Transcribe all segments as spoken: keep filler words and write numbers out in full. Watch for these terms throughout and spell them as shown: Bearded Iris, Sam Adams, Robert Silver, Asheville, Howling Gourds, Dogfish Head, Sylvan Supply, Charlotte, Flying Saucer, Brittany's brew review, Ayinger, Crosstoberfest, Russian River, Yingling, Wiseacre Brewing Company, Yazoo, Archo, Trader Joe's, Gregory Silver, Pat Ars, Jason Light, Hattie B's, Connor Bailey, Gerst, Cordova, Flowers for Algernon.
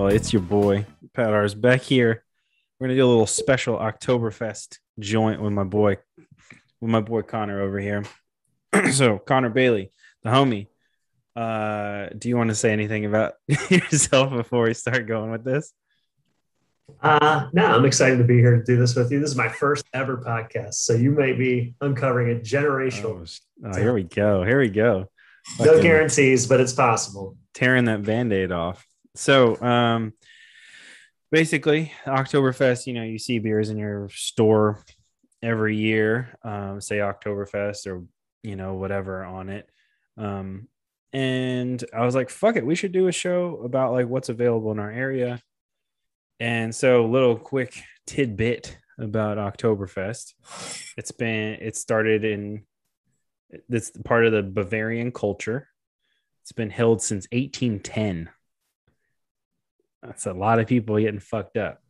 Well, it's your boy, Pat Ars, back here. We're going to do a little special Oktoberfest joint with my boy, with my boy Connor over here. So, Connor Bailey, the homie, uh, do you want to say anything about yourself before we start going with this? Uh, no, I'm excited to be here to do this with you. This is my first ever podcast, so you might be uncovering a generational. Oh, oh here we go. Here we go. No Fucking guarantees, but it's possible. Tearing that Band-Aid off. So um, basically, Oktoberfest, you know, you see beers in your store every year, um, say Oktoberfest or, you know, whatever on it. Um, and I was like, fuck it, we should do a show about like what's available in our area. And so little quick tidbit about Oktoberfest. It's been, it started in, it's part of the Bavarian culture. It's been held since eighteen ten. That's a lot of people getting fucked up.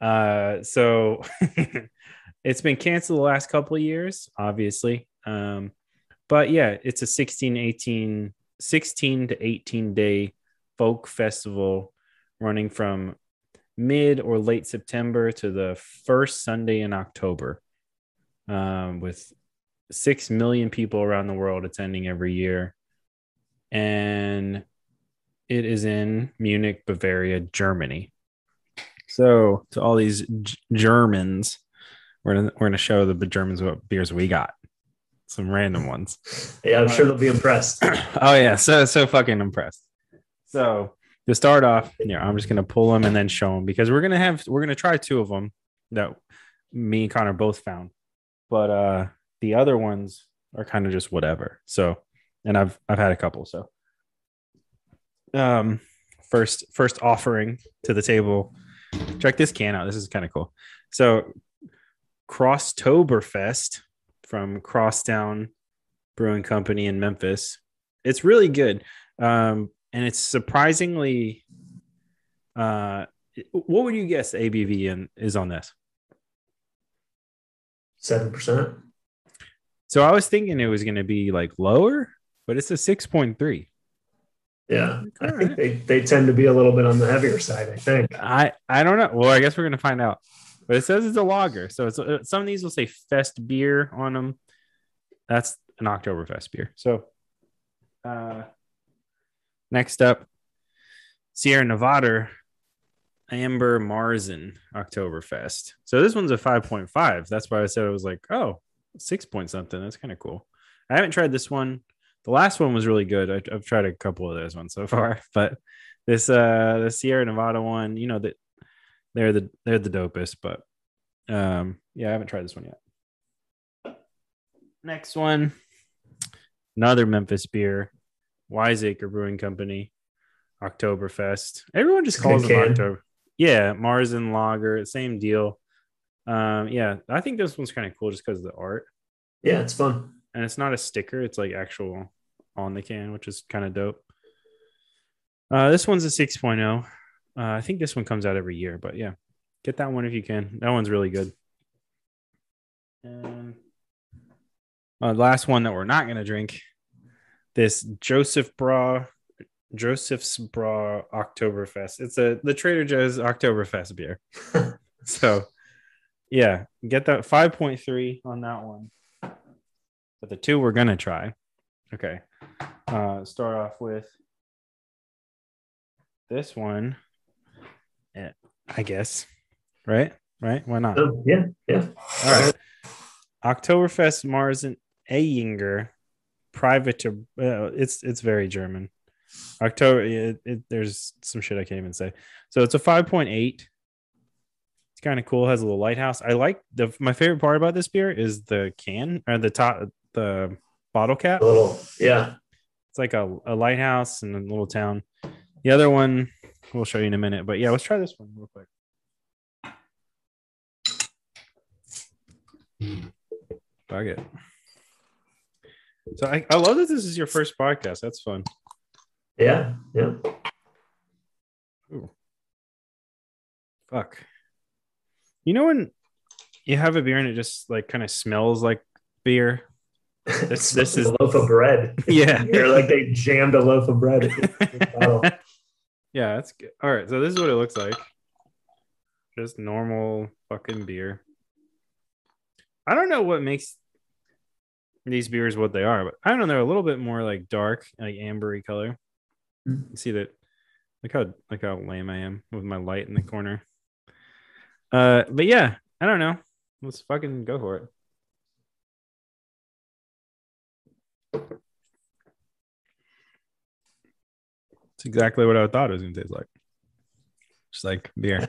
Uh, so it's been canceled the last couple of years, obviously. Um, but yeah, it's a sixteen, eighteen, sixteen to eighteen day folk festival running from mid or late September to the first Sunday in October, um, with six million people around the world attending every year. And it is in Munich, Bavaria, Germany. So to all these G- Germans, we're gonna, we're going to show the Germans what beers we got. Some random ones. Yeah, I'm uh, sure they'll be impressed. Oh, yeah. So, so fucking impressed. So to start off, you know, I'm just going to pull them and then show them because we're going to have, we're going to try two of them that me and Connor both found. But uh, the other ones are kind of just whatever. So, and I've, I've had a couple. So. Um, first, first offering to the table. Check this can out. This is kind of cool. So, Crosstoberfest from Crosstown Brewing Company in Memphis. It's really good, um, and it's surprisingly. Uh, what would you guess A B V in, is on this? Seven percent. So I was thinking it was going to be like lower, but it's a six point three. Yeah, I think they, they tend to be a little bit on the heavier side, I think. I, I don't know. Well, I guess we're going to find out. But it says it's a lager. So it's, some of these will say fest beer on them. That's an Oktoberfest beer. So uh, next up, Sierra Nevada Amber Marzen Oktoberfest. So this one's a five point five. That's why I said it was like, oh, six point something. That's kind of cool. I haven't tried this one. The last one was really good. I, I've tried a couple of those ones so far, but this uh, the Sierra Nevada one, you know that they're the they're the dopest. But um, yeah, I haven't tried this one yet. Next one, another Memphis beer, Wiseacre Brewing Company, Oktoberfest. Everyone just calls it Oktober. Yeah, Marzen Lager, same deal. Um, yeah, I think this one's kind of cool just because of the art. Yeah, it's fun, and it's not a sticker; it's like actual on the can, which is kind of dope. Uh, this one's a six point oh. Uh, I think this one comes out every year, but yeah, get that one if you can. That one's really good. And uh, last one that we're not going to drink, this Joseph's Brau, Joseph's Brau Oktoberfest. It's a the Trader Joe's Oktoberfest beer. So yeah, get that five point three on that one. But the two we're going to try. Okay. Uh, start off with this one, yeah, I guess. Right? Right? Why not? Oh, yeah. Yeah. All right. Oktoberfest Marzen Ayinger Privateer. Uh, it's it's very German. October. It, it, there's some shit I can't even say. So it's a five point eight. It's kind of cool. It has a little lighthouse. I like the. My favorite part about this beer is the can or the top. The bottle cap, little, yeah, it's like a, a lighthouse in a little town. The other one we'll show you in a minute, but yeah, let's try this one real quick. Fuck it. So I, I love that this is your first podcast. That's fun. Yeah, yeah. Ooh. Fuck. You know when you have a beer and it just like kind of smells like beer. This, this is a loaf of bread. Yeah. Like they jammed a loaf of bread. Wow. Yeah, that's good. All right, so this is what it looks like. Just normal fucking beer. I don't know what makes these beers what they are, but I don't know. They're a little bit more like dark, like ambery color. Mm-hmm. You see that? Look how like how lame I am with my light in the corner. Uh, but yeah, I don't know. Let's fucking go for it. It's exactly what I thought it was gonna taste like. Just like beer.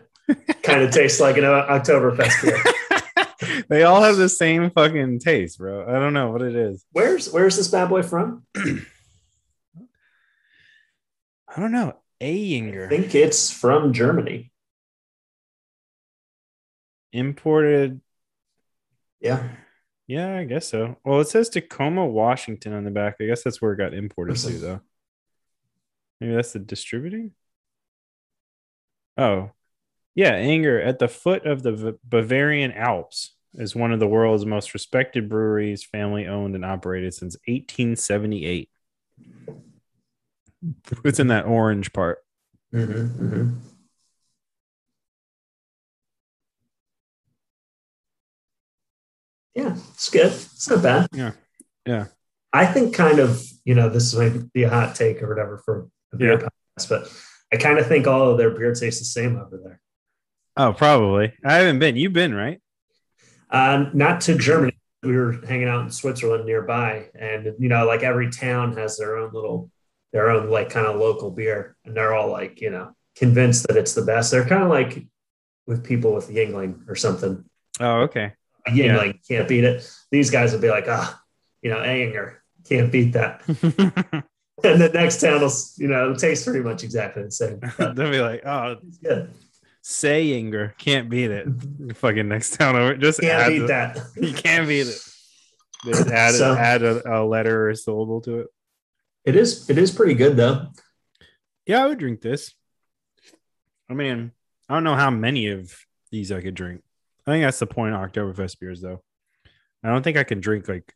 Kind of tastes like an Oktoberfest beer. They all have the same fucking taste, bro. I don't know what it is. Where's where's this bad boy from? I don't know. Ayinger. I think it's from Germany. Imported. Yeah. Yeah, I guess so. Well, it says Tacoma, Washington on the back. I guess that's where it got imported to, though. Maybe that's the distributing? Oh. Yeah, Ayinger, at the foot of the v- Bavarian Alps, is one of the world's most respected breweries, family-owned and operated since eighteen seventy-eight. It's in that orange part. Mm-hmm, mm-hmm. Yeah, it's good. It's not bad. Yeah, yeah. I think kind of, you know, this might be a hot take or whatever for a beer yeah. podcast, but I kind of think all of their beer tastes the same over there. Oh, probably. I haven't been. You've been, right? Um, not to Germany. We were hanging out in Switzerland nearby, and you know, like every town has their own little. Their own like kind of local beer, and they're all like, you know, convinced that it's the best. They're kind of like with people with Yingling or something. Oh, okay. Yingling yeah. can't beat it. These guys would be like, ah, oh, you know, Ayinger can't beat that. And the next town will, you know, taste pretty much exactly the same. They'll be like, oh, it's good. Sayinger can't beat it. Fucking next town over, just can't add beat the, that. You can't beat it. Just add so, add a, a letter or a syllable to it. It is it is pretty good, though. Yeah, I would drink this. I mean, I don't know how many of these I could drink. I think that's the point of Oktoberfest beers, though. I don't think I can drink, like...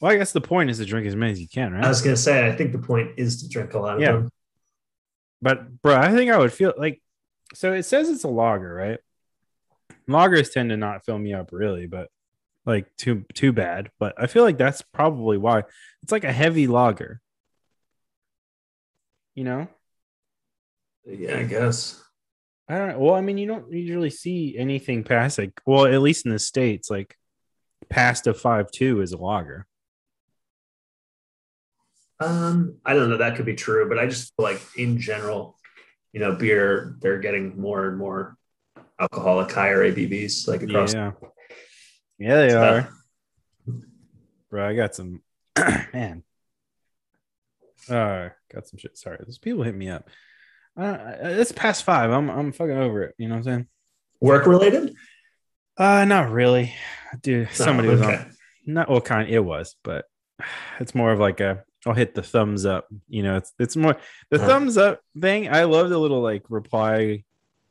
Well, I guess the point is to drink as many as you can, right? I was going to say, I think the point is to drink a lot of yeah. them. But, bro, I think I would feel, like... So, it says it's a lager, right? Lagers tend to not fill me up, really, but... like too too bad, but I feel like that's probably why. It's like a heavy lager, you know? Yeah, I guess. I don't know. Well, I mean, you don't usually see anything past like, well, at least in the States, like past a five point two is a lager. Um, I don't know. That could be true, but I just feel like in general, you know, beer, they're getting more and more alcoholic, higher A B Vs, like across. Yeah. Yeah, they are. Bro, I got some... Man. Uh, got some shit. Sorry. Those people hit me up. Uh, it's past five. I'm I'm fucking over it. You know what I'm saying? Work-related? Uh, not really. Dude, no, somebody okay. was on... Not what kind it was, but it's more of like a... I'll hit the thumbs up. You know, it's it's more... The huh. thumbs up thing, I love the little, like, reply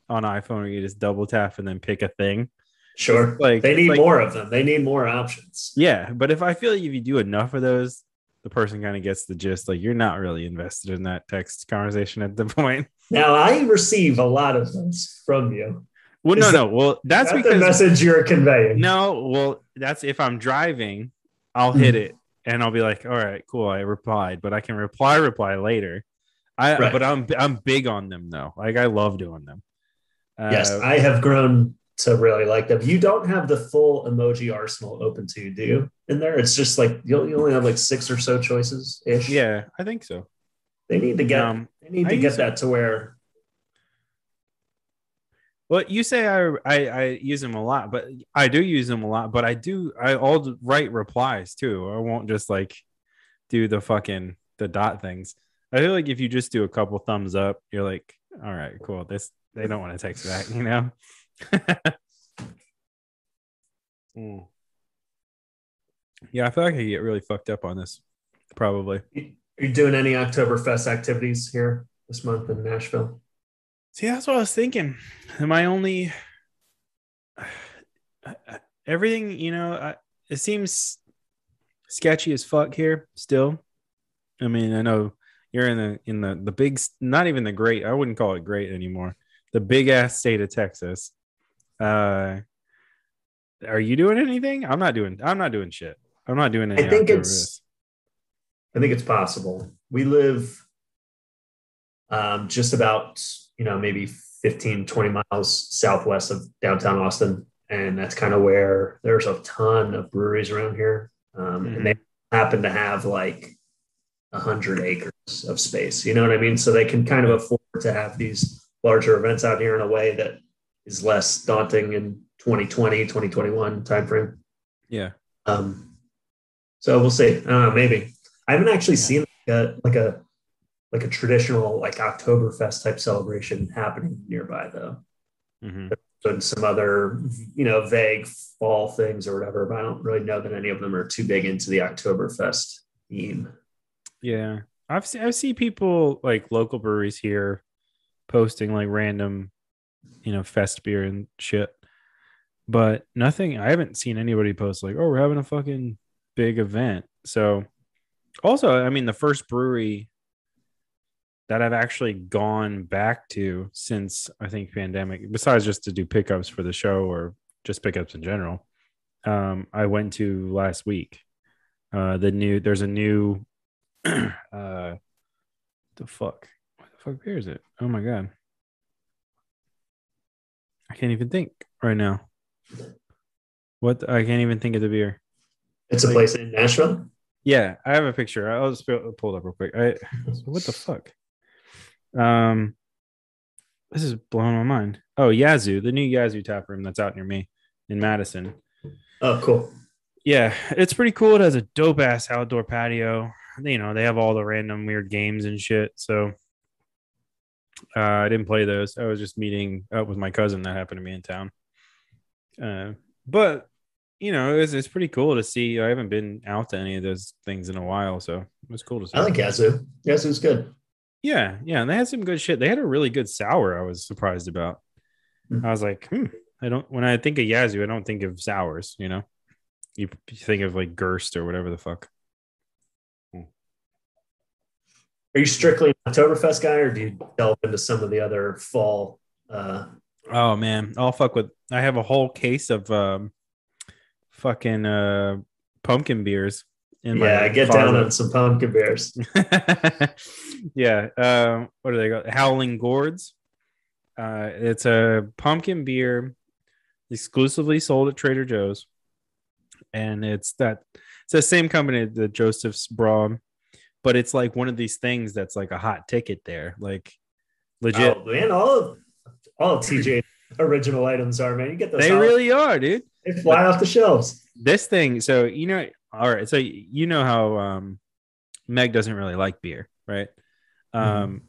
on iPhone where you just double tap and then pick a thing. Sure. Like, they need like, more of them. They need more options. Yeah. But if I feel like if you do enough of those, the person kind of gets the gist. Like you're not really invested in that text conversation at the point. Now I receive a lot of those from you. Well, Is no, that, no. Well, that's because the message you're conveying. No. Well, that's if I'm driving, I'll hit it and I'll be like, all right, cool. I replied, but I can reply, reply later. I, right. but I'm, I'm big on them though. Like I love doing them. Yes. Uh, I have grown to really like them. You don't have the full emoji arsenal open to you, do you? In there, it's just like you you only have like six or so choices ish. Yeah, I think so. They need to get um, they need I to get that to where. Well, you say I, I I use them a lot, but I do use them a lot. But I do I all write replies too. I won't just like do the fucking the dot things. I feel like if you just do a couple thumbs up, you're like, all right, cool. This they don't want to text back, you know. mm. Yeah, I feel like I get really fucked up on this. Probably. Are you doing any Oktoberfest activities here this month in Nashville? See, that's what I was thinking. My only everything, you know, I, it seems sketchy as fuck here still. I mean, I know you're in the in the the big, not even the great, I wouldn't call it great anymore, the big ass state of Texas. Uh, are you doing anything? I'm not doing. I'm not doing shit. I'm not doing anything. I think it's. I think it's possible. We live um, just about, you know, maybe fifteen, twenty miles southwest of downtown Austin. And that's kind of where there's a ton of breweries around here. Um, mm-hmm. And they happen to have like a hundred acres of space, you know what I mean? So they can kind of afford to have these larger events out here in a way that is less daunting in twenty twenty, twenty twenty-one timeframe. Yeah. Um, so we'll see. I don't know, maybe. I haven't actually seen like a, like a like a traditional like Oktoberfest type celebration happening nearby though. Mm-hmm. And some other, you know, vague fall things or whatever, but I don't really know that any of them are too big into the Oktoberfest theme. Yeah, I've seen I've seen people like local breweries here posting like random, you know, fest beer and shit, but nothing. I haven't seen anybody post like, oh, we're having a fucking big event. So. Also, I mean, the first brewery that I've actually gone back to since, I think, pandemic, besides just to do pickups for the show or just pickups in general, um, I went to last week. Uh, the new there's a new uh, the fuck what the fuck beer is it? Oh my god, I can't even think right now. What I can't even think of the beer. It's like, a place in Nashville. Yeah, I have a picture. I'll just pull it up real quick. I, what the fuck? Um, this is blowing my mind. Oh, Yazoo, the new Yazoo tap room that's out near me in Madison. Oh, cool. Yeah, it's pretty cool. It has a dope ass outdoor patio. You know, they have all the random weird games and shit. So uh, I didn't play those. I was just meeting up with my cousin that happened to be in town. Uh, but. You know, it's it's pretty cool to see. I haven't been out to any of those things in a while, so it was cool to see. I like Yazoo. Yazoo's good. Yeah, yeah, and they had some good shit. They had a really good sour. I was surprised about. Mm-hmm. I was like, hmm. I don't. When I think of Yazoo, I don't think of sours. You know, you, you think of like Gerst or whatever the fuck. Hmm. Are you strictly an Oktoberfest guy, or do you delve into some of the other fall? Uh... Oh man, I'll fuck with. I have a whole case of. Um, fucking uh pumpkin beers in yeah my I get father. Down on some pumpkin beers. Yeah, um what are they called? Howling Gourds. Uh it's a pumpkin beer exclusively sold at Trader Joe's, and it's that it's the same company, the Joseph's Brau, but it's like one of these things that's like a hot ticket there, like legit. Oh, man, all of all of T J original items are, man. You get those. They olives. Really are, dude. They fly but off the shelves. This thing, so you know, all right. So you know how um Meg doesn't really like beer, right? Um mm.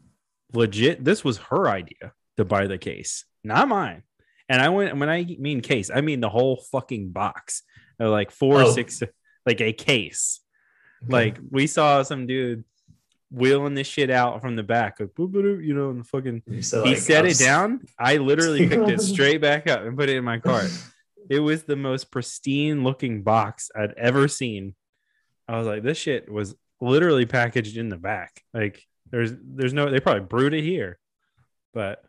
Legit, this was her idea to buy the case, not mine. And I went when I mean case, I mean the whole fucking box. Like four, oh. six, like a case. Okay. Like we saw some dude wheeling this shit out from the back, like boop, boop, you know, and fucking so, like, he set was... it down. I literally picked it straight back up and put it in my cart. It was the most pristine looking box I'd ever seen. I was like, this shit was literally packaged in the back. Like there's there's no, they probably brewed it here. But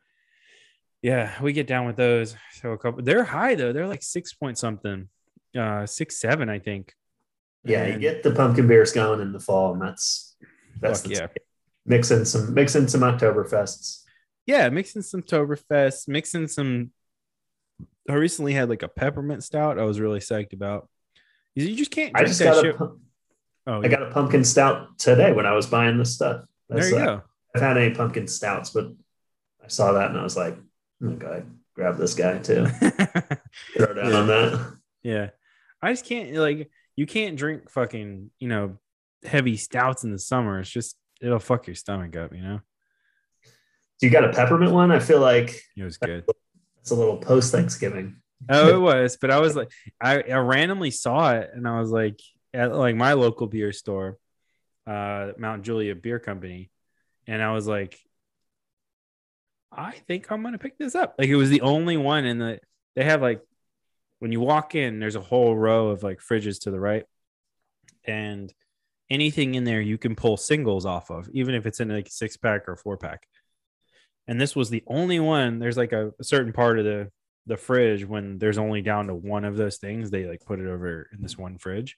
yeah, we get down with those. So a couple, they're high though. They're like six point something, uh six seven, I think. Yeah, and you get the pumpkin beers going in the fall, and that's That's the yeah. Mix in some mix in some Oktoberfests. Yeah, mix in some Oktoberfests, mix in some. I recently had like a peppermint stout I was really psyched about. You just can't drink I just that got shit. A, oh, I yeah. got a pumpkin stout today when I was buying this stuff. That's there you like, go. I've had any pumpkin stouts, but I saw that and I was like, oh my god, grab this guy too. Throw down yeah. on that. Yeah. I just can't like you can't drink fucking, you know. Heavy stouts in the summer. It's just it'll fuck your stomach up, you know. So you got a peppermint one? I feel like it was good. It's a little post Thanksgiving. Oh, it was, but I was like, I, I randomly saw it, and I was like, at like my local beer store, uh, Mount Julia Beer Company, and I was like, I think I'm gonna pick this up. Like it was the only one, and the they have like when you walk in, there's a whole row of like fridges to the right, and anything in there you can pull singles off of, even if it's in like a six pack or four pack. And this was the only one. There's like a, a certain part of the, the fridge when there's only down to one of those things, they like put it over in this one fridge.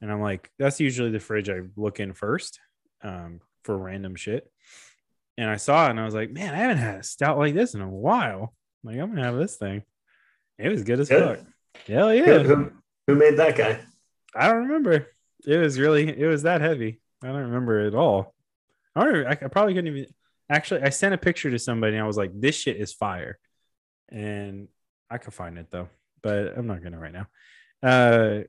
And I'm like, that's usually the fridge I look in first um, for random shit. And I saw it and I was like, man, I haven't had a stout like this in a while. I'm like, I'm going to have this thing. It was good as good. Fuck. Hell yeah. Who, who made that guy? I don't remember. It was really, it was that heavy. I don't remember it at all. I don't, I probably couldn't even, actually, I sent a picture to somebody and I was like, this shit is fire. And I could find it though, but I'm not going to right now. Uh,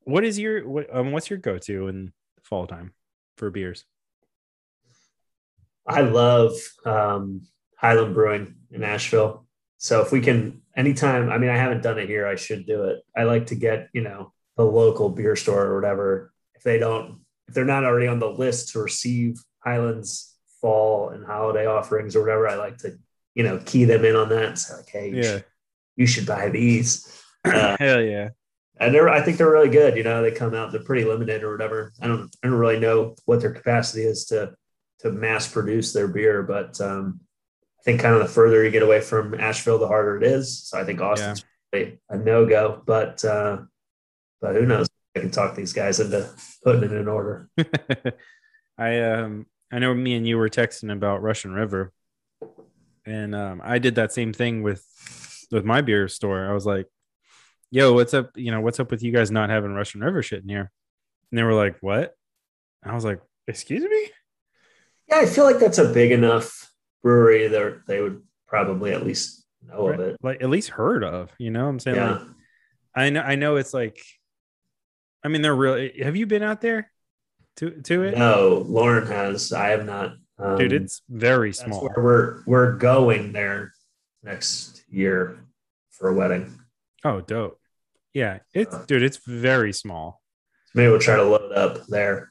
what is your, what, um, what's your go-to in fall time for beers? I love um, Highland Brewing in Asheville. So if we can, anytime, I mean, I haven't done it here. I should do it. I like to get, you know, the local beer store or whatever. If they don't, if they're not already on the list to receive Highland's fall and holiday offerings or whatever, I like to, you know, key them in on that and say, like, hey, yeah. you, should, you should buy these. Uh, Hell yeah. And they're, I think they're really good. You know, they come out, they're pretty limited or whatever. I don't, I don't really know what their capacity is to, to mass produce their beer, but um, I think kind of the further you get away from Asheville, the harder it is. So I think Austin's yeah. a no-go, but uh, but who knows? I can talk these guys into putting it in order. I um I know me and you were texting about Russian River, and um, I did that same thing with with my beer store. I was like, "Yo, what's up? You know, what's up with you guys not having Russian River shit in here?" And they were like, "What?" And I was like, "Excuse me." Yeah, I feel like that's a big enough brewery that they would probably at least know right. of it. Like at least heard of, you know what I'm saying? Yeah. Like, I know I know it's like, I mean, they're really, have you been out there to to it? No, Lauren has. I have not. Um, Dude, it's very small. That's where we're we're going there next year for a wedding. Oh, dope. Yeah, it's uh, dude, it's very small. Maybe we'll try to load up there.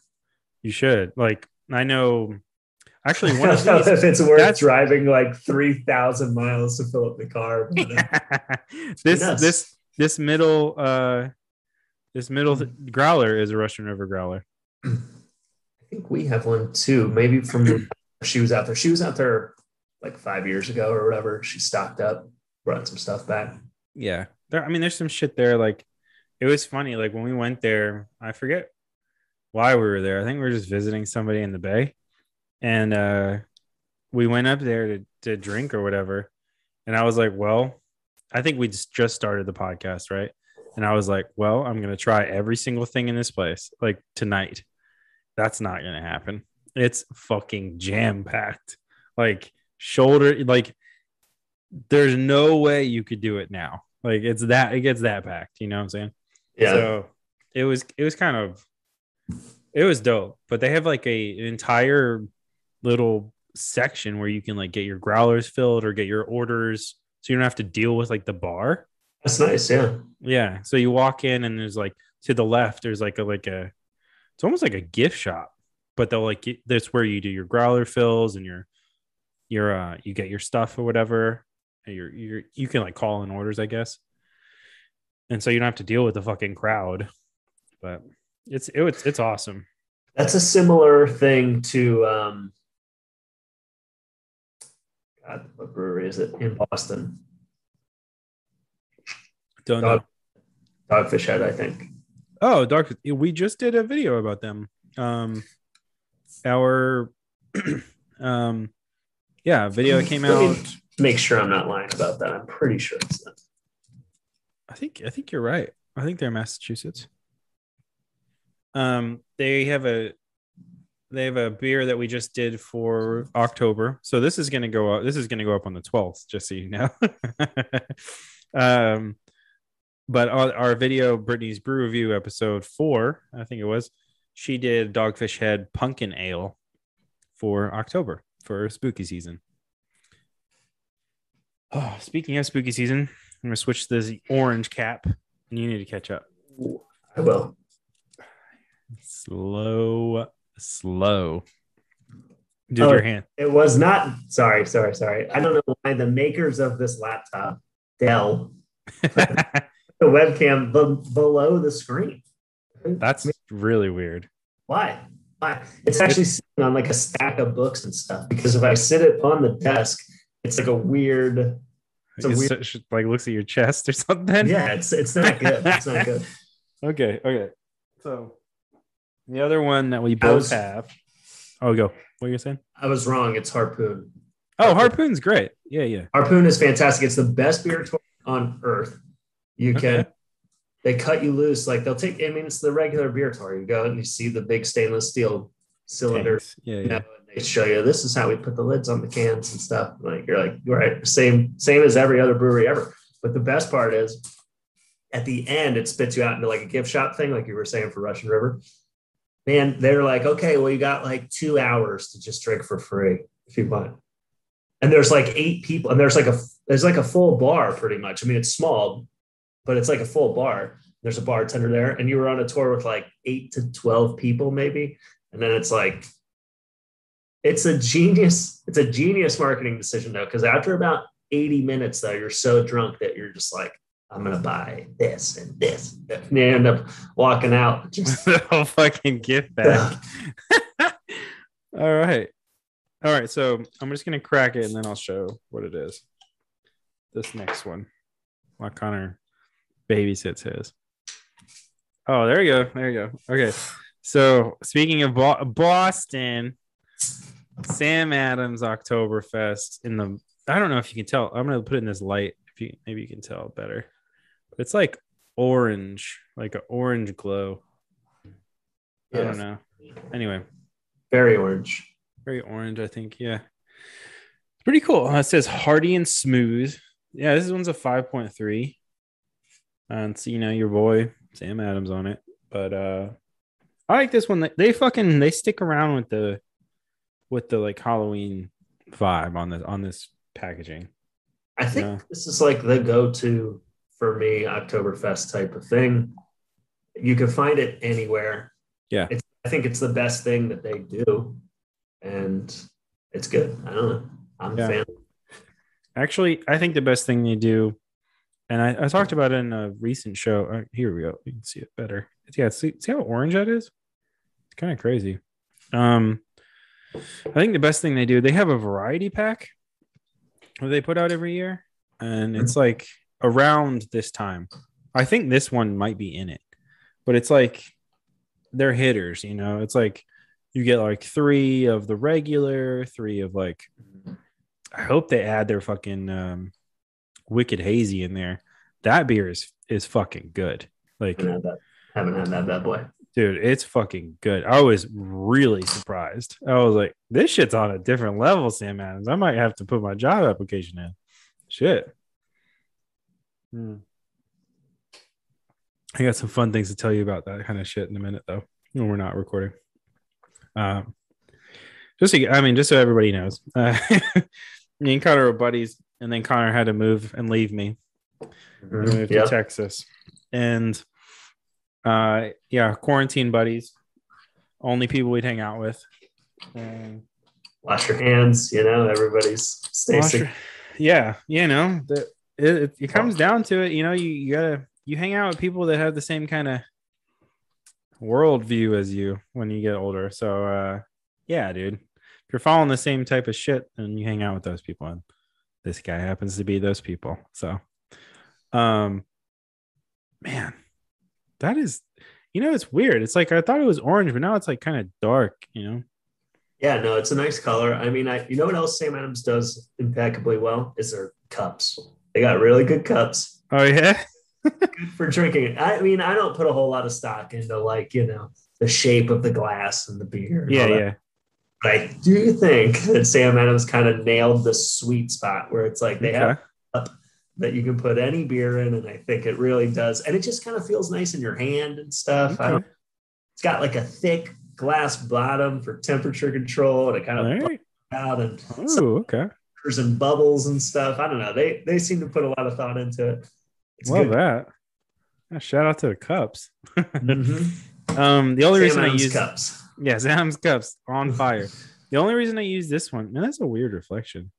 You should. Like, I know. Actually, one of these, if it's worth that's, driving like three thousand miles to fill up the car. But, uh, this this this middle uh, this middle mm-hmm. growler is a Russian River growler. I think we have one too. Maybe from she was out there. She was out there like five years ago or whatever. She stocked up, brought some stuff back. Yeah, there, I mean, there's some shit there. Like, it was funny. Like when we went there, I forget why we were there. I think we were just visiting somebody in the bay. And uh, we went up there to, to drink or whatever. And I was like, well, I think we just started the podcast, right? And I was like, well, I'm going to try every single thing in this place, like tonight. That's not going to happen. It's fucking jam-packed. Like, shoulder, like, there's no way you could do it now. Like, it's that, it gets that packed. You know what I'm saying? Yeah. So it was, it was kind of, it was dope. But they have like a, an entire little section where you can like get your growlers filled or get your orders, so you don't have to deal with like the bar. That's nice. Yeah. Yeah. So you walk in and there's like to the left, there's like a, like a, it's almost like a gift shop, but they'll like, that's where you do your growler fills and your, your, uh, you get your stuff or whatever. You're, you're, you can like call in orders, I guess. And so you don't have to deal with the fucking crowd, but it's, it, it's, it's awesome. That's a similar thing to, um, God, what brewery is it in Boston? Don't Dog, know. Dogfish Head, I think. Oh, Dogfish. We just did a video about them. Um, our, um, yeah, video that came out. Make sure I'm not lying about that. I'm pretty sure it's not. I think I think you're right. I think they're in Massachusetts. Um, they have a. They have a beer that we just did for October. So this is going to go up. This is going to go up on the twelfth, just so you know. um, but our, our video, Brittany's brew review episode four, I think it was, she did Dogfish Head pumpkin ale for October for spooky season. Oh, speaking of spooky season, I'm going to switch to this orange cap and you need to catch up. I will. Slow Slow. Do oh, your hand. It was not. Sorry, sorry, sorry. I don't know why the makers of this laptop, Dell, the webcam b- below the screen. That's really weird. Why? Why? It's actually sitting on like a stack of books and stuff, because if I sit it on the desk, it's like a weird, it's a it's weird such, like looks at your chest or something. Yeah, it's it's not good. It's not good. Okay, okay. So the other one that we both was, have. Oh, go. What are you saying? I was wrong. It's Harpoon. Oh, Harpoon's great. Yeah, yeah. Harpoon is fantastic. It's the best beer on earth. You can. Okay. They cut you loose. Like they'll take, I mean, it's the regular beer tour. You go and you see the big stainless steel cylinder. Yeah, yeah. You know, and they show you, this is how we put the lids on the cans and stuff. Like you're like, right, same, same as every other brewery ever. But the best part is at the end, it spits you out into like a gift shop thing. Like you were saying for Russian River, man, they're like, okay, well, you got like two hours to just drink for free if you want. And there's like eight people and there's like a, there's like a full bar pretty much. I mean, it's small, but it's like a full bar. There's a bartender there. And you were on a tour with like eight to twelve people maybe. And then it's like, it's a genius. It's a genius marketing decision though. Cause after about eighty minutes though, you're so drunk that you're just like, I'm going to buy this and this. And they end up walking out. Just the whole fucking gift bag. All right. All right. So I'm just going to crack it and then I'll show what it is. This next one. While Connor babysits his. Oh, there you go. There you go. Okay. So speaking of Bo- Boston, Sam Adams Oktoberfest in the, I don't know if you can tell. I'm going to put it in this light. If you, maybe you can tell better. But it's like orange, like an orange glow. Yes. I don't know. Anyway. Very orange. Very orange, I think. Yeah. It's pretty cool. Uh, it says hearty and smooth. Yeah, this one's a five point three. And so, you know, your boy Sam Adams on it, but uh, I like this one. They fucking they stick around with the with the like Halloween vibe on this on this packaging. I think yeah. This is like the go-to for me Oktoberfest type of thing. You can find it anywhere. Yeah, it's, I think it's the best thing that they do, and it's good. I don't know. I'm yeah. a fan. Actually, I think the best thing they do. And I, I talked about it in a recent show. Right, here we go. You can see it better. Yeah, see, see how orange that is? It's kind of crazy. Um, I think the best thing they do, they have a variety pack that they put out every year. And it's like around this time. I think this one might be in it. But it's like they're hitters, you know? It's like you get like three of the regular, three of like... I hope they add their fucking... Um, Wicked Hazy in there. That beer is is fucking good. Like I haven't had that, haven't had that bad boy, dude. It's fucking good. I was really surprised. I was like, this shit's on a different level, Sam Adams. I might have to put my job application in. Shit. Hmm. I got some fun things to tell you about that kind of shit in a minute, though. When we're not recording. Um, just so you, I mean, just so everybody knows, uh, me and Connor are buddies. And then Connor had to move and leave me. Mm-hmm. I moved yep. to Texas. And uh, yeah, quarantine buddies. Only people we'd hang out with. Um, wash your hands, you know, everybody's staying sick. Your, yeah, you know, the, it, it, it comes down to it. You know, you, you gotta, you hang out with people that have the same kind of worldview as you when you get older. So uh, yeah, dude, if you're following the same type of shit, then you hang out with those people. And this guy happens to be those people. So, um, man, that is, you know, it's weird. It's like, I thought it was orange, but now it's like kind of dark, you know? Yeah, no, it's a nice color. I mean, I, you know what else Sam Adams does impeccably well is their cups. They got really good cups. Oh yeah. Good for drinking. I mean, I don't put a whole lot of stock into like, you know, the shape of the glass and the beer. And yeah. Yeah. But I do think that Sam Adams kind of nailed the sweet spot where it's like they okay. have a cup that you can put any beer in, and I think it really does. And it just kind of feels nice in your hand and stuff. Okay. I don't, it's got like a thick glass bottom for temperature control, and it kind of right. out and Ooh, okay. and bubbles and stuff. I don't know. They they seem to put a lot of thought into it. It's Love good. that. Yeah, shout out to the cups. Mm-hmm. um, the only Sam reason Adams I use cups. Yeah, Sam's cups on fire. The only reason I use this one, man, that's a weird reflection.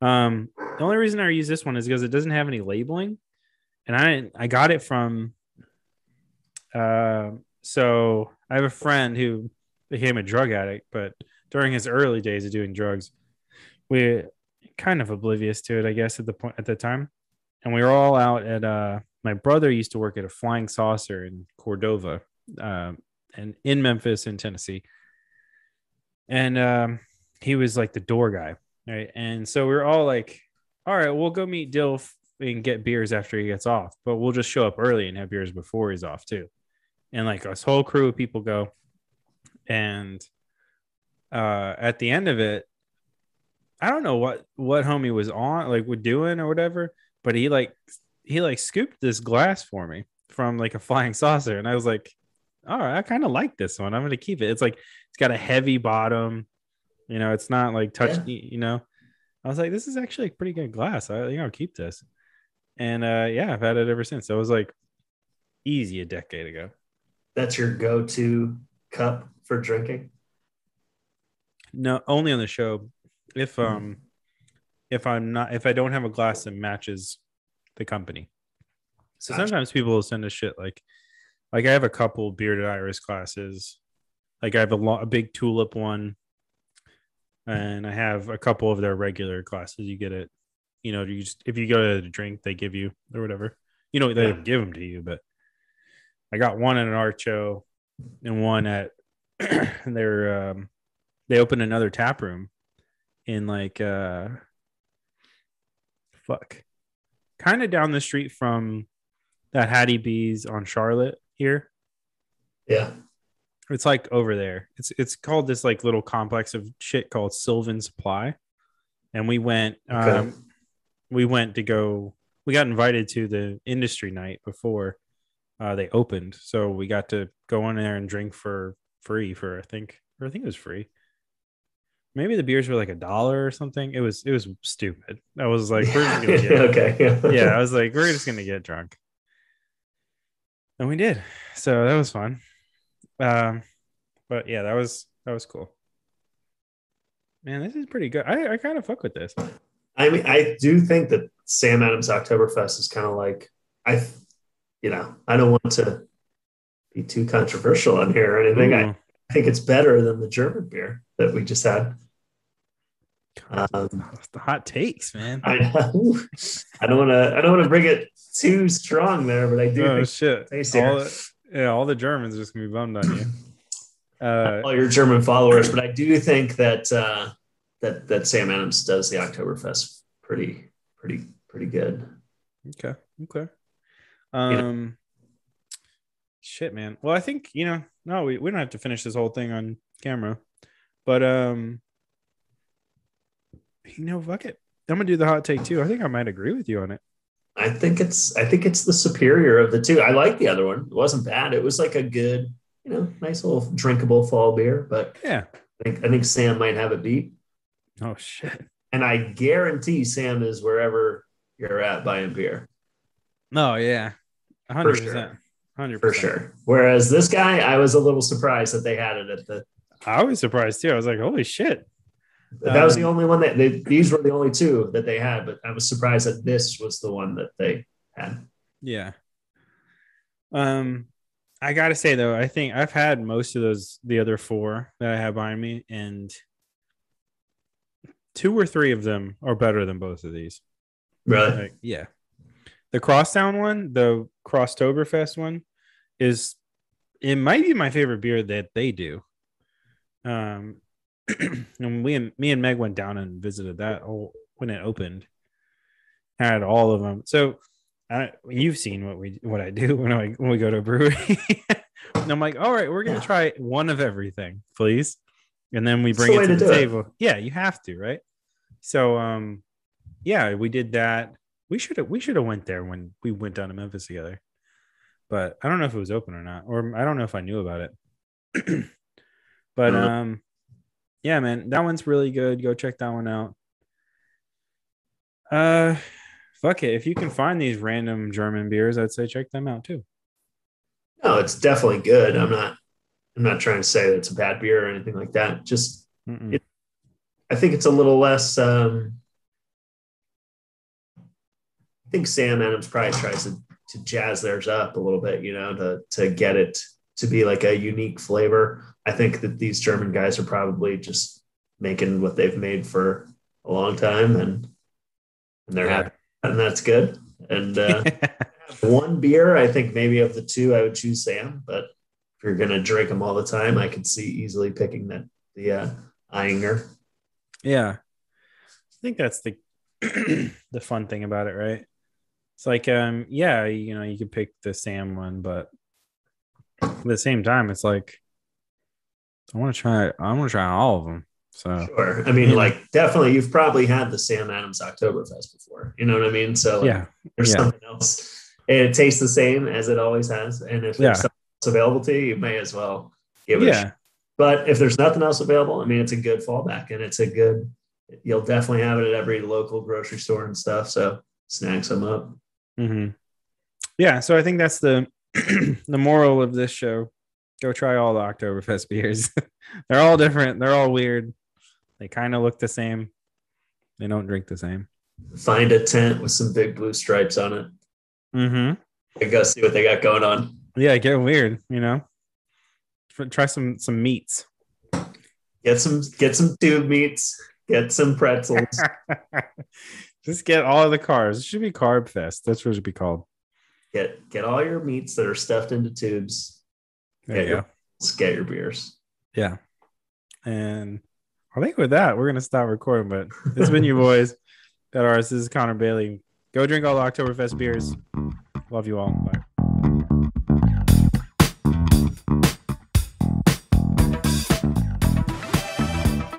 Um, the only reason I use this one is because it doesn't have any labeling, and I I got it from uh, So I have a friend who became a drug addict, but during his early days of doing drugs, we were kind of oblivious to it, I guess, at the point at the time. And we were all out at uh, my brother used to work at a Flying Saucer in Cordova, uh, and in Memphis in Tennessee. And um, he was like the door guy. Right. And so we were all like, all right, we'll go meet Dilf and get beers after he gets off, but we'll just show up early and have beers before he's off too. And like this whole crew of people go. And uh, at the end of it, I don't know what, what homie was on, like we're doing or whatever, but he like, he like scooped this glass for me from like a Flying Saucer. And I was like, all right, I kind of like this one. I'm going to keep it. It's like, it's got a heavy bottom, you know, it's not like touchy, yeah. You know, I was like, this is actually a pretty good glass. I, you know, I'll keep this. And uh, yeah, I've had it ever since. So it was like easy a decade ago. That's your go-to cup for drinking? No, only on the show. If um, if I'm not, if I don't have a glass that matches the company, so gotcha. Sometimes people will send us shit like, like I have a couple Bearded Iris glasses, like I have a, lo- a big tulip one, and I have a couple of their regular glasses. You get it, you know, you just if you go to drink, they give you or whatever, you know, they yeah. don't give them to you. But I got one at an Archo, and one at their um, they opened another tap room. In like, uh, fuck, kind of down the street from that Hattie B's on Charlotte here. Yeah, it's like over there. It's it's called this like little complex of shit called Sylvan Supply, and we went. Okay. Um, we went to go. We got invited to the industry night before uh, they opened, so we got to go in there and drink for free. For I think, or I think it was free. Maybe the beers were like a dollar or something. It was it was stupid. I was like, we're just gonna get okay. Yeah. yeah, I was like, we're just gonna get drunk, and we did. So that was fun. Um, but yeah, that was that was cool. Man, this is pretty good. I, I kind of fuck with this. I mean, I do think that Sam Adams Oktoberfest is kind of like I, you know, I don't want to be too controversial on here or anything. I, I think it's better than the German beer that we just had. Um, the hot takes, man. I know. I don't want to. I don't want to bring it too strong there, but I do. Oh shit! All the, yeah, all the Germans are just gonna be bummed on you. Uh, all your German followers, but I do think that uh, that that Sam Adams does the Oktoberfest pretty, pretty, pretty good. Okay. Okay. Um. You know? Shit, man. Well, I think you know. No, we we don't have to finish this whole thing on camera. But, um, you know, fuck it. I'm going to do the hot take too. I think I might agree with you on it. I think it's, I think it's the superior of the two. I like the other one. It wasn't bad. It was like a good, you know, nice little drinkable fall beer, but yeah, I think, I think Sam might have a beat. Oh shit. And I guarantee Sam is wherever you're at buying beer. No. Oh, yeah. A hundred percent. one hundred percent. For sure. Whereas this guy, I was a little surprised that they had it at the, I was surprised too. I was like, holy shit. That was um, the only one that they, these were the only two that they had, but I was surprised that this was the one that they had. Yeah. Um, I got to say though, I think I've had most of those, the other four that I have behind me, and two or three of them are better than both of these. Really? Like, yeah. The Crosstown one, the Crosstoberfest one is, it might be my favorite beer that they do. Um, and we and me and Meg went down and visited that whole, when it opened, had all of them. So I, you've seen what we what I do when I when we go to a brewery. And I'm like, all right, we're gonna try one of everything, please, and then we bring it to the table. It. Yeah, you have to, right? So, um, yeah, we did that. We should have we should have went there when we went down to Memphis together, but I don't know if it was open or not, or I don't know if I knew about it. But, um, yeah, man, that one's really good. Go check that one out. Uh, fuck it. If you can find these random German beers, I'd say check them out too. No, it's definitely good. I'm not, I'm not trying to say that it's a bad beer or anything like that. Just, it, I think it's a little less, um, I think Sam Adams probably tries to, to jazz theirs up a little bit, you know, to, to get it to be like a unique flavor. I think that these German guys are probably just making what they've made for a long time, and and they're yeah. happy, and that's good. And uh, one beer, I think maybe of the two, I would choose Sam. But if you're gonna drink them all the time, I could see easily picking that the uh, Ayinger. Yeah, I think that's the the fun thing about it, right? It's like, um, yeah, you know, you could pick the Sam one, but at the same time, it's like I want to try. I want to try all of them. So sure. I mean, yeah. like definitely, you've probably had the Sam Adams Oktoberfest before. You know what I mean? So like, yeah, there's yeah. something else. It tastes the same as it always has, and if yeah. there's something else available to you, you may as well give it. Yeah. A sh- but if there's nothing else available, I mean, it's a good fallback, and it's a good. You'll definitely have it at every local grocery store and stuff. So snacks them up. Mm-hmm. Yeah. So I think that's the the moral of this show. Go try all the Oktoberfest beers. They're all different. They're all weird. They kind of look the same. They don't drink the same. Find a tent with some big blue stripes on it. Mm-hmm. And go see what they got going on. Yeah, get weird, you know. Try some some meats. Get some get some tube meats. Get some pretzels. Just get all of the carbs. It should be Carb Fest. That's what it should be called. Get get all your meats that are stuffed into tubes. There get you your, go. Let's get your beers. Yeah. And I think with that, we're going to stop recording, but it's been you boys. Pat Ars, this is Connor Bailey. Go drink all the Oktoberfest beers. Love you all. Bye.